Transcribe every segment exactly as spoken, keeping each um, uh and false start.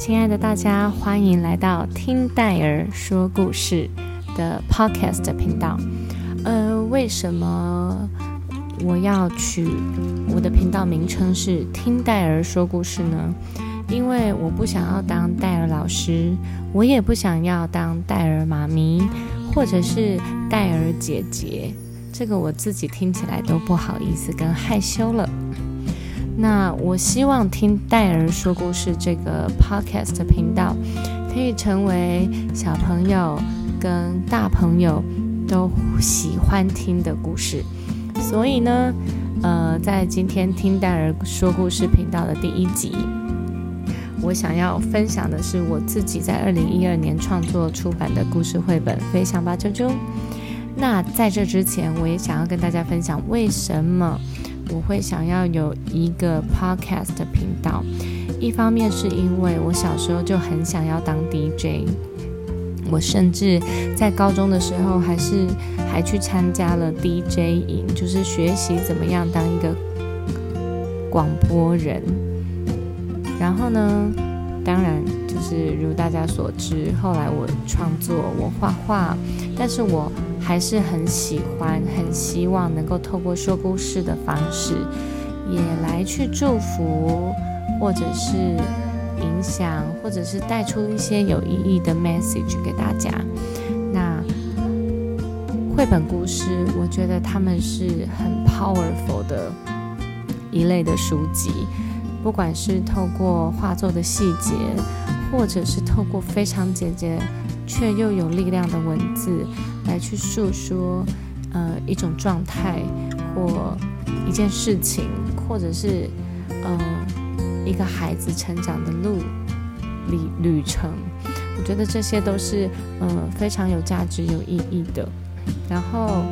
亲爱的大家，欢迎来到听戴尔说故事的 podcast 频道。呃，为什么我要取我的频道名称是听戴尔说故事呢？因为我不想要当戴尔老师，我也不想要当戴尔妈咪，或者是戴尔姐姐，这个我自己听起来都不好意思跟害羞了。那我希望听戴尔说故事这个 podcast 频道可以成为小朋友跟大朋友都喜欢听的故事，所以呢呃，在今天听戴尔说故事频道的第一集，我想要分享的是我自己在二零一二年创作出版的故事绘本《飞翔吧啾啾》。那在这之前，我也想要跟大家分享为什么我会想要有一个 podcast 的频道。一方面是因为我小时候就很想要当 D J， 我甚至在高中的时候还是还去参加了 D J 营，就是学习怎么样当一个广播人。然后呢，当然就是如大家所知，后来我创作，我画画，但是我还是很喜欢，很希望能够透过说故事的方式，也来去祝福，或者是影响，或者是带出一些有意义的 message 给大家。那绘本故事，我觉得他们是很 powerful 的一类的书籍，不管是透过画作的细节，或者是透过非常简洁却又有力量的文字来去诉说呃一种状态，或一件事情，或者是呃一个孩子成长的路旅程，我觉得这些都是呃非常有价值有意义的。然后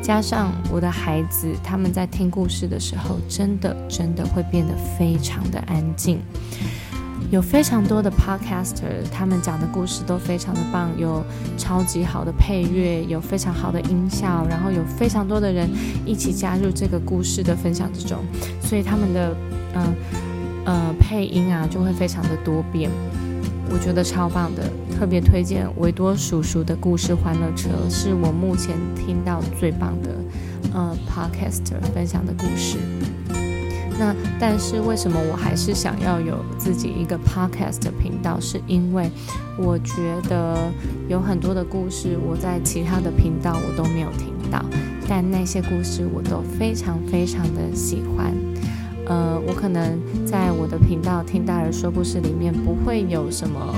加上我的孩子，他们在听故事的时候真的真的会变得非常的安静。有非常多的 podcaster， 他们讲的故事都非常的棒，有超级好的配乐，有非常好的音效，然后有非常多的人一起加入这个故事的分享之中，所以他们的呃呃配音啊就会非常的多变，我觉得超棒的。特别推荐维多叔叔的故事欢乐车，是我目前听到最棒的呃 podcaster 分享的故事。那但是为什么我还是想要有自己一个 podcast 的频道，是因为我觉得有很多的故事我在其他的频道我都没有听到，但那些故事我都非常非常的喜欢。呃，我可能在我的频道听大人说故事里面不会有什么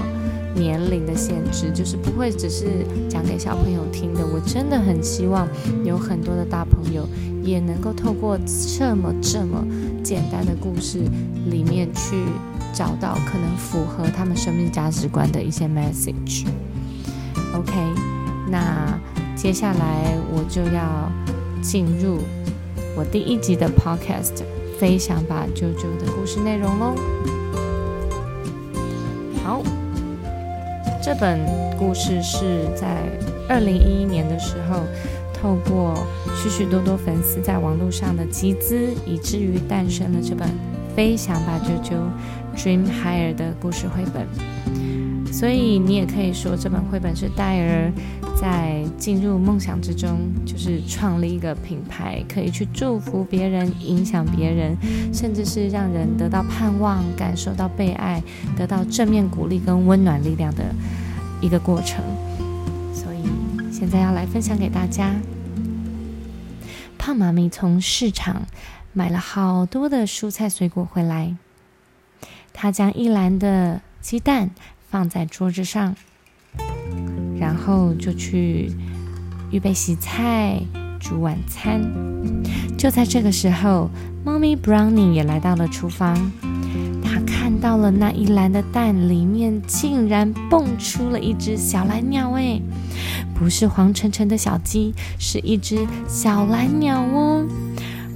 年龄的限制，就是不会只是讲给小朋友听的，我真的很希望有很多的大朋友也能够透过这么这么简单的故事里面去找到可能符合他们生命价值观的一些 message。 OK， 那接下来我就要进入我第一集的 podcast 飞翔吧啾啾的故事内容咯。好，这本故事是在二零一一年的时候透过许许多多粉丝在网络上的集资，以至于诞生了这本《飞翔吧啾啾》 Dream Higher 的故事绘本。所以你也可以说这本绘本是戴尔在进入梦想之中，就是创立一个品牌，可以去祝福别人，影响别人，甚至是让人得到盼望，感受到被爱，得到正面鼓励跟温暖力量的一个过程。现在要来分享给大家。胖妈咪从市场买了好多的蔬菜水果回来，她将一篮的鸡蛋放在桌子上，然后就去预备洗菜、煮晚餐。就在这个时候，猫咪 Brownie 也来到了厨房，她看到了那一篮的蛋里面竟然蹦出了一只小蓝鸟，哎！不是黄澄澄的小鸡，是一只小蓝鸟哦。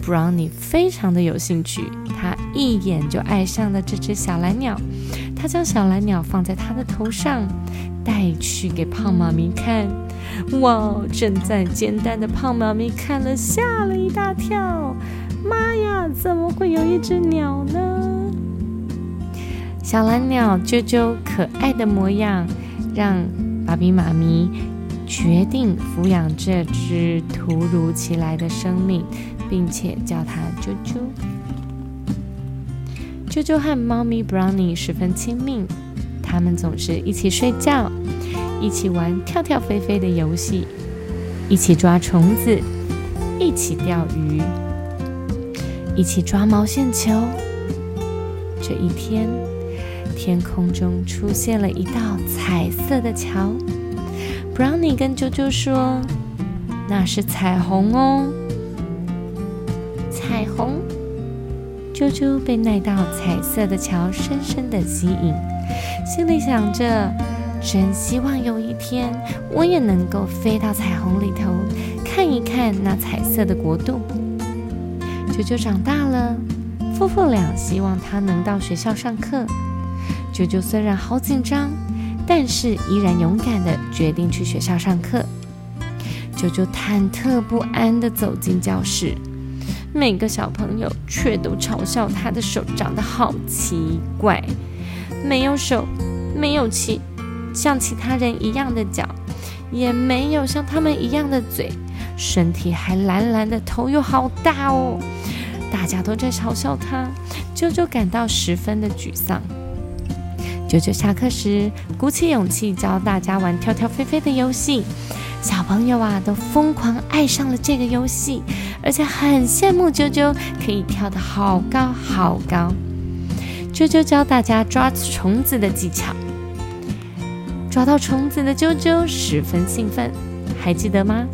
Brownie 非常的有兴趣，他一眼就爱上了这只小蓝鸟，他将小蓝鸟放在他的头上，带去给胖妈咪看。哇，正在煎蛋的胖妈咪看了吓了一大跳，妈呀，怎么会有一只鸟呢？小蓝鸟啾啾可爱的模样，让爸比妈咪决定抚养这只突如其来的生命，并且叫它啾啾。啾啾和猫咪 Brownie 十分亲密，他们总是一起睡觉，一起玩跳跳飞飞的游戏，一起抓虫子，一起钓鱼，一起抓毛线球。这一天，天空中出现了一道彩色的桥。Brownie 跟啾啾说：“那是彩虹哦，彩虹。”啾啾被那道彩色的桥深深的吸引，心里想着：真希望有一天，我也能够飞到彩虹里头，看一看那彩色的国度。啾啾长大了，夫妇俩希望他能到学校上课。啾啾虽然好紧张，但是依然勇敢地决定去学校上课。啾啾忐忑不安地走进教室，每个小朋友却都嘲笑他的手长得好奇怪，没有手，没有鳍，像其他人一样的脚，也没有像他们一样的嘴，身体还蓝蓝的，头又好大哦。大家都在嘲笑他，啾啾感到十分的沮丧。啾啾下课时鼓起勇气教大家玩跳跳飞飞的游戏，小朋友啊都疯狂爱上了这个游戏，而且很羡慕啾啾可以跳得好高好高。啾啾教大家抓虫子的技巧，抓到虫子的啾啾十分兴奋，还记得吗？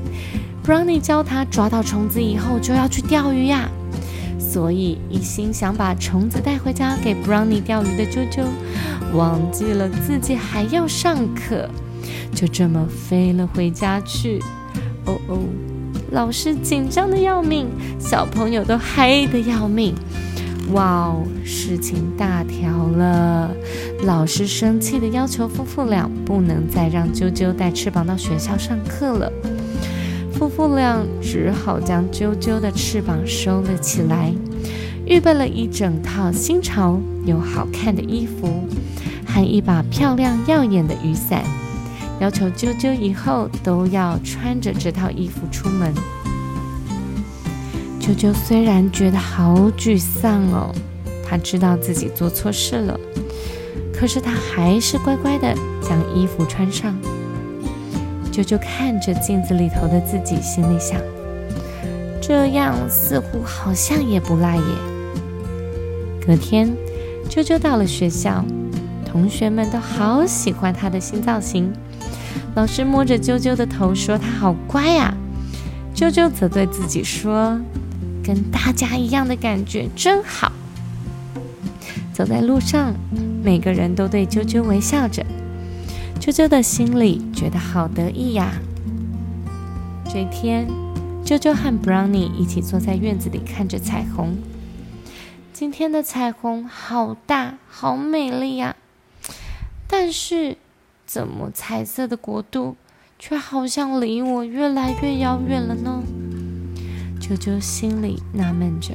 Brownie 教他抓到虫子以后就要去钓鱼呀、啊、所以一心想把虫子带回家给 Brownie 钓鱼的啾啾，忘记了自己还要上课，就这么飞了回家去。哦哦，老师紧张的要命，小朋友都嗨的要命。哇哦，事情大条了！老师生气地要求夫妇俩不能再让啾啾带翅膀到学校上课了。夫妇俩只好将啾啾的翅膀收了起来，预备了一整套新潮又好看的衣服，和一把漂亮耀眼的雨伞，要求啾啾以后都要穿着这套衣服出门。啾啾虽然觉得好沮丧哦，他知道自己做错事了，可是他还是乖乖的将衣服穿上。啾啾看着镜子里头的自己，心里想，这样似乎好像也不赖耶。隔天，啾啾到了学校，同学们都好喜欢他的新造型。老师摸着啾啾的头说他好乖啊，啾啾则对自己说，跟大家一样的感觉真好。走在路上，每个人都对啾啾微笑着，啾啾的心里觉得好得意呀。这天，啾啾和 Brownie 一起坐在院子里看着彩虹。今天的彩虹好大，好美丽呀、啊！但是，怎么彩色的国度却好像离我越来越遥远了呢？啾啾心里纳闷着，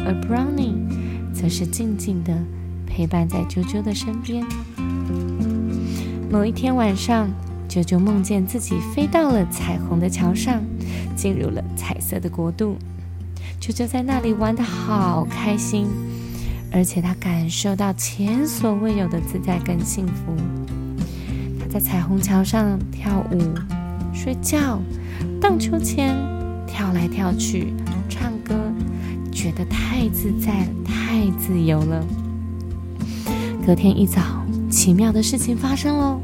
而 Brownie 则是静静的陪伴在啾啾的身边。某一天晚上，啾啾梦见自己飞到了彩虹的桥上，进入了彩色的国度。啾啾在那里玩得好开心，而且他感受到前所未有的自在跟幸福。他在彩虹桥上跳舞、睡觉、荡秋千、跳来跳去、唱歌，觉得太自在了，太自由了。隔天一早，奇妙的事情发生了。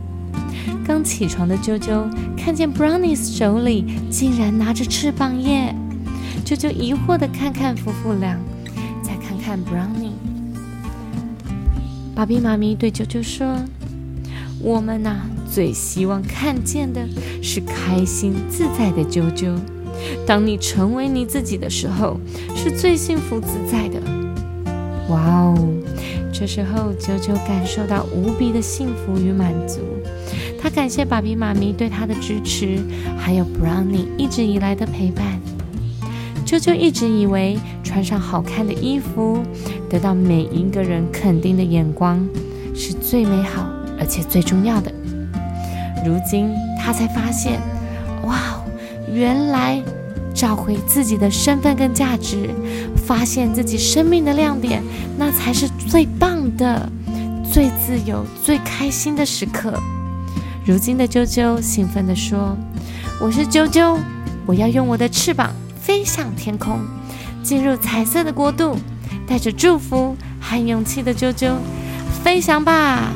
刚起床的啾啾看见 Brownie 手里竟然拿着翅膀耶！啾啾疑惑地看看夫妇俩，再看看 Brownie。 爸比妈咪对啾啾说，我们啊最希望看见的是开心自在的啾啾，当你成为你自己的时候，是最幸福自在的。哇哦，这时候啾啾感受到无比的幸福与满足，他感谢爸比妈咪对他的支持，还有 Brownie 一直以来的陪伴。啾啾一直以为穿上好看的衣服，得到每一个人肯定的眼光，是最美好而且最重要的。如今他才发现，哇，原来找回自己的身份跟价值，发现自己生命的亮点，那才是最棒的、最自由、最开心的时刻。如今的啾啾兴奋地说，我是啾啾，我要用我的翅膀飞向天空，进入彩色的国度，带着祝福和勇气的啾啾飞翔吧，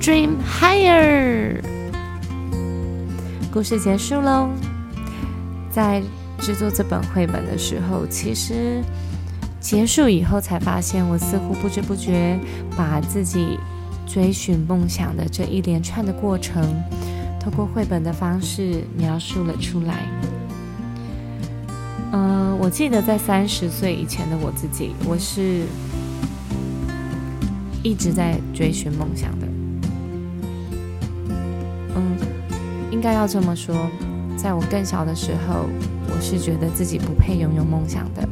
Dream Higher。 故事结束喽。在制作这本绘本的时候，其实结束以后才发现，我似乎不知不觉把自己追寻梦想的这一连串的过程，透过绘本的方式描述了出来。呃，我记得在三十岁以前的我自己，我是一直在追寻梦想的。嗯，应该要这么说，在我更小的时候，我是觉得自己不配拥有梦想的。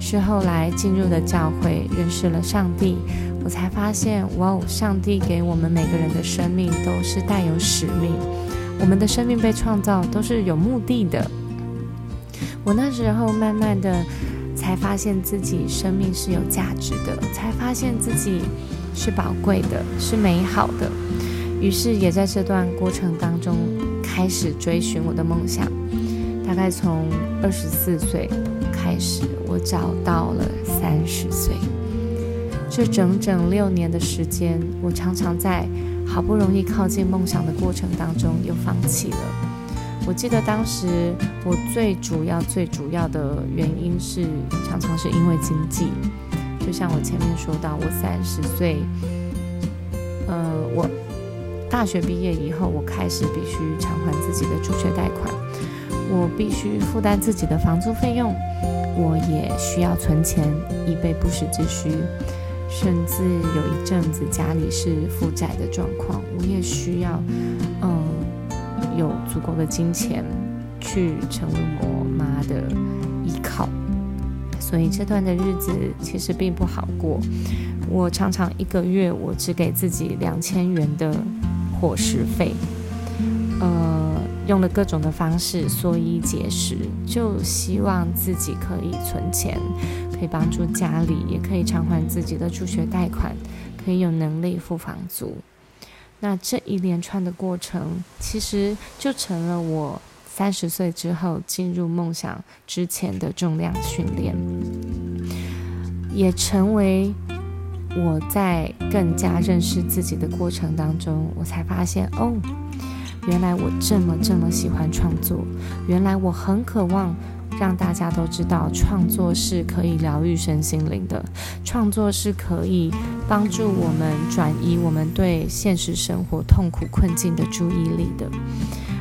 是后来进入了教会，认识了上帝，我才发现，哇，上帝给我们每个人的生命都是带有使命，我们的生命被创造都是有目的的。我那时候慢慢的才发现自己生命是有价值的，才发现自己是宝贵的，是美好的。于是也在这段过程当中开始追寻我的梦想。大概从二十四岁开始，我找到了三十岁。这整整六年的时间，我常常在好不容易靠近梦想的过程当中又放弃了。我记得当时我最主要最主要的原因是，常常是因为经济。就像我前面说到，我三十岁，呃，我大学毕业以后，我开始必须偿还自己的助学贷款，我必须负担自己的房租费用，我也需要存钱以备不时之需。甚至有一阵子家里是负债的状况，我也需要嗯，有足够的金钱去成为我妈的依靠。所以这段的日子其实并不好过，我常常一个月我只给自己两千元的伙食费，呃，用了各种的方式缩衣节食，就希望自己可以存钱，可以帮助家里，也可以偿还自己的助学贷款，可以有能力付房租。那这一连串的过程，其实就成了我三十岁之后进入梦想之前的重量训练，也成为我在更加认识自己的过程当中，我才发现，哦，原来我这么这么喜欢创作，原来我很渴望让大家都知道，创作是可以疗愈身心灵的，创作是可以帮助我们转移我们对现实生活痛苦困境的注意力的，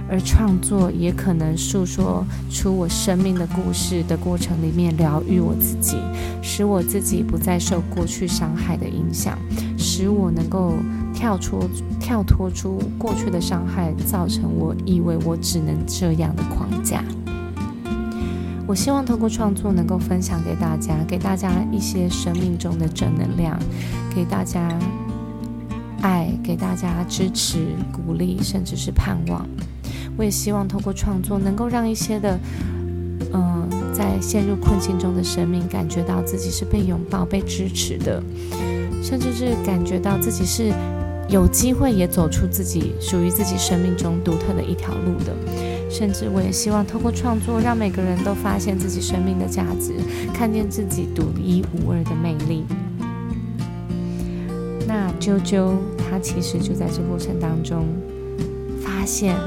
而创作也可能诉说出我生命的故事的过程里面疗愈我自己，使我自己不再受过去伤害的影响，使我能够跳脱跳脱出过去的伤害，造成我以为我只能这样的框架。我希望透过创作能够分享给大家，给大家一些生命中的正能量，给大家爱，给大家支持、鼓励，甚至是盼望。我也希望透过创作能够让一些的，嗯、呃，在陷入困境中的生命感觉到自己是被拥抱、被支持的，甚至是感觉到自己是有机会也走出自己属于自己生命中独特的一条路的。甚至我也希望透过创作，让每个人都发现自己生命的价值，看见自己独一无二的魅力。那啾啾他其实就在这过程当中发现，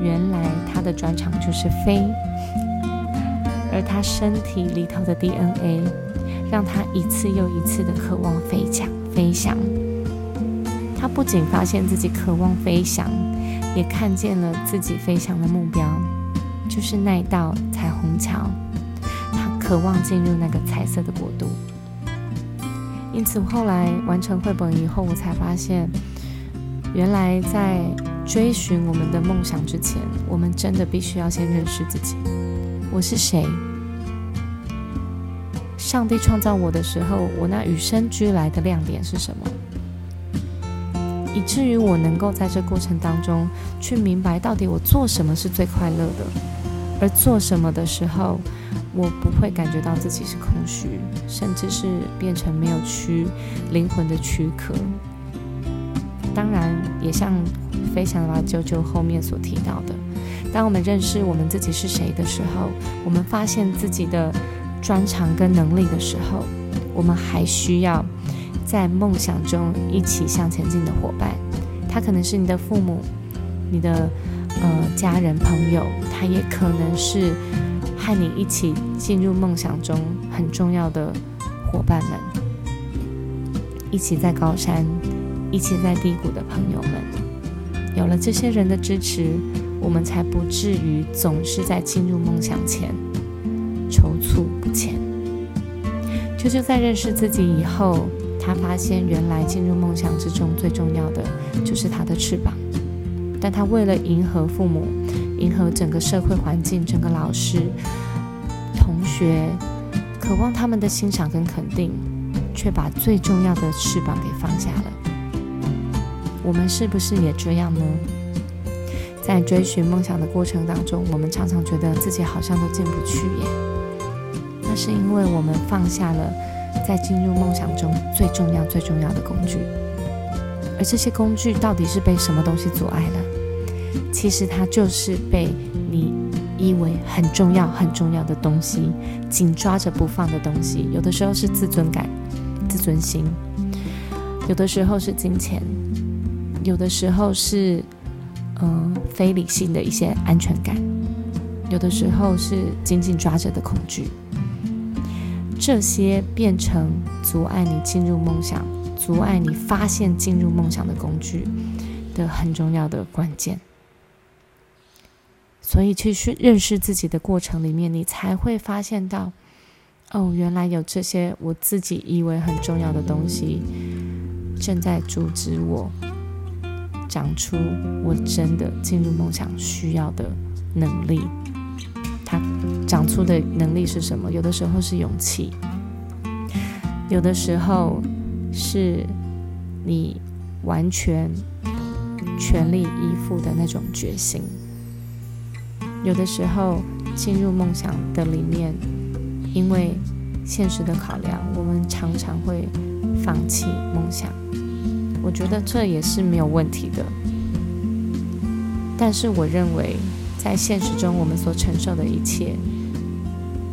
原来他的专长就是飞，而他身体里头的 D N A 让他一次又一次的渴望飞翔飞翔。他不仅发现自己渴望飞翔，也看见了自己飞翔的目标，就是那道彩虹桥，他渴望进入那个彩色的国度。因此后来完成绘本以后，我才发现，原来在追寻我们的梦想之前，我们真的必须要先认识自己。我是谁？上帝创造我的时候，我那与生俱来的亮点是什么，以至于我能够在这过程当中去明白到底我做什么是最快乐的，而做什么的时候我不会感觉到自己是空虚，甚至是变成没有躯灵魂的躯壳。当然也像飞翔吧啾啾后面所提到的，当我们认识我们自己是谁的时候，我们发现自己的专长跟能力的时候，我们还需要在梦想中一起向前进的伙伴，他可能是你的父母，你的呃家人朋友，他也可能是和你一起进入梦想中很重要的伙伴们，一起在高山，一起在低谷的朋友们。有了这些人的支持，我们才不至于总是在进入梦想前踌躇不前。啾啾在认识自己以后，他发现原来进入梦想之中最重要的就是他的翅膀，但他为了迎合父母，迎合整个社会环境，整个老师同学渴望他们的欣赏跟肯定，却把最重要的翅膀给放下了。我们是不是也这样呢？在追寻梦想的过程当中，我们常常觉得自己好像都进不去耶，那是因为我们放下了在进入梦想中最重要最重要的工具。而这些工具到底是被什么东西阻碍了？其实它就是被你以为很重要很重要的东西紧抓着不放的东西。有的时候是自尊感、自尊心，有的时候是金钱，有的时候是嗯、呃，非理性的一些安全感，有的时候是紧紧抓着的恐惧。这些变成阻碍你进入梦想，阻碍你发现进入梦想的工具的很重要的关键。所以去认识自己的过程里面，你才会发现到，哦，原来有这些我自己以为很重要的东西正在阻止我长出我真的进入梦想需要的能力。它长出的能力是什么？有的时候是勇气，有的时候是你完全全力以赴的那种决心，有的时候进入梦想的里面，因为现实的考量，我们常常会放弃梦想。我觉得这也是没有问题的，但是我认为在现实中我们所承受的一切，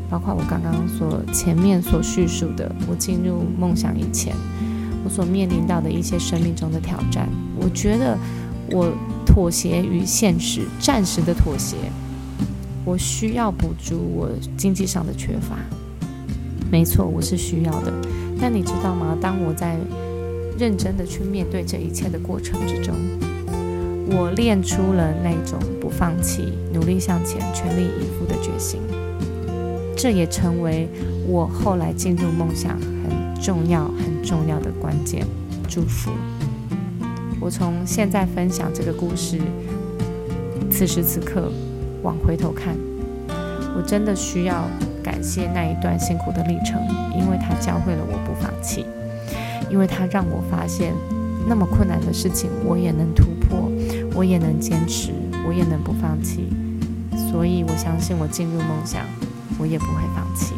包括我刚刚所前面所叙述的，我进入梦想以前我所面临到的一些生命中的挑战，我觉得我妥协于现实，暂时的妥协，我需要补足我经济上的缺乏，没错，我是需要的。但你知道吗，当我在认真的去面对这一切的过程之中，我练出了那种不放弃、努力向前、全力以赴的决心。这也成为我后来进入梦想很重要很重要的关键祝福。我从现在分享这个故事，此时此刻往回头看，我真的需要感谢那一段辛苦的历程，因为它教会了我不放弃，因为它让我发现那么困难的事情我也能突破，我也能坚持，我也能不放弃。所以我相信我进入梦想我也不会放弃，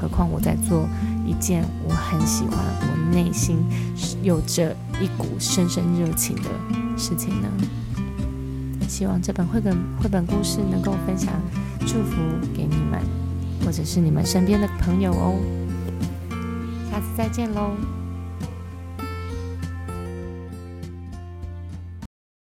何况我在做一件我很喜欢，我内心有着一股深深热情的事情呢？希望这本绘本绘本故事能够分享祝福给你们，或者是你们身边的朋友哦。下次再见喽。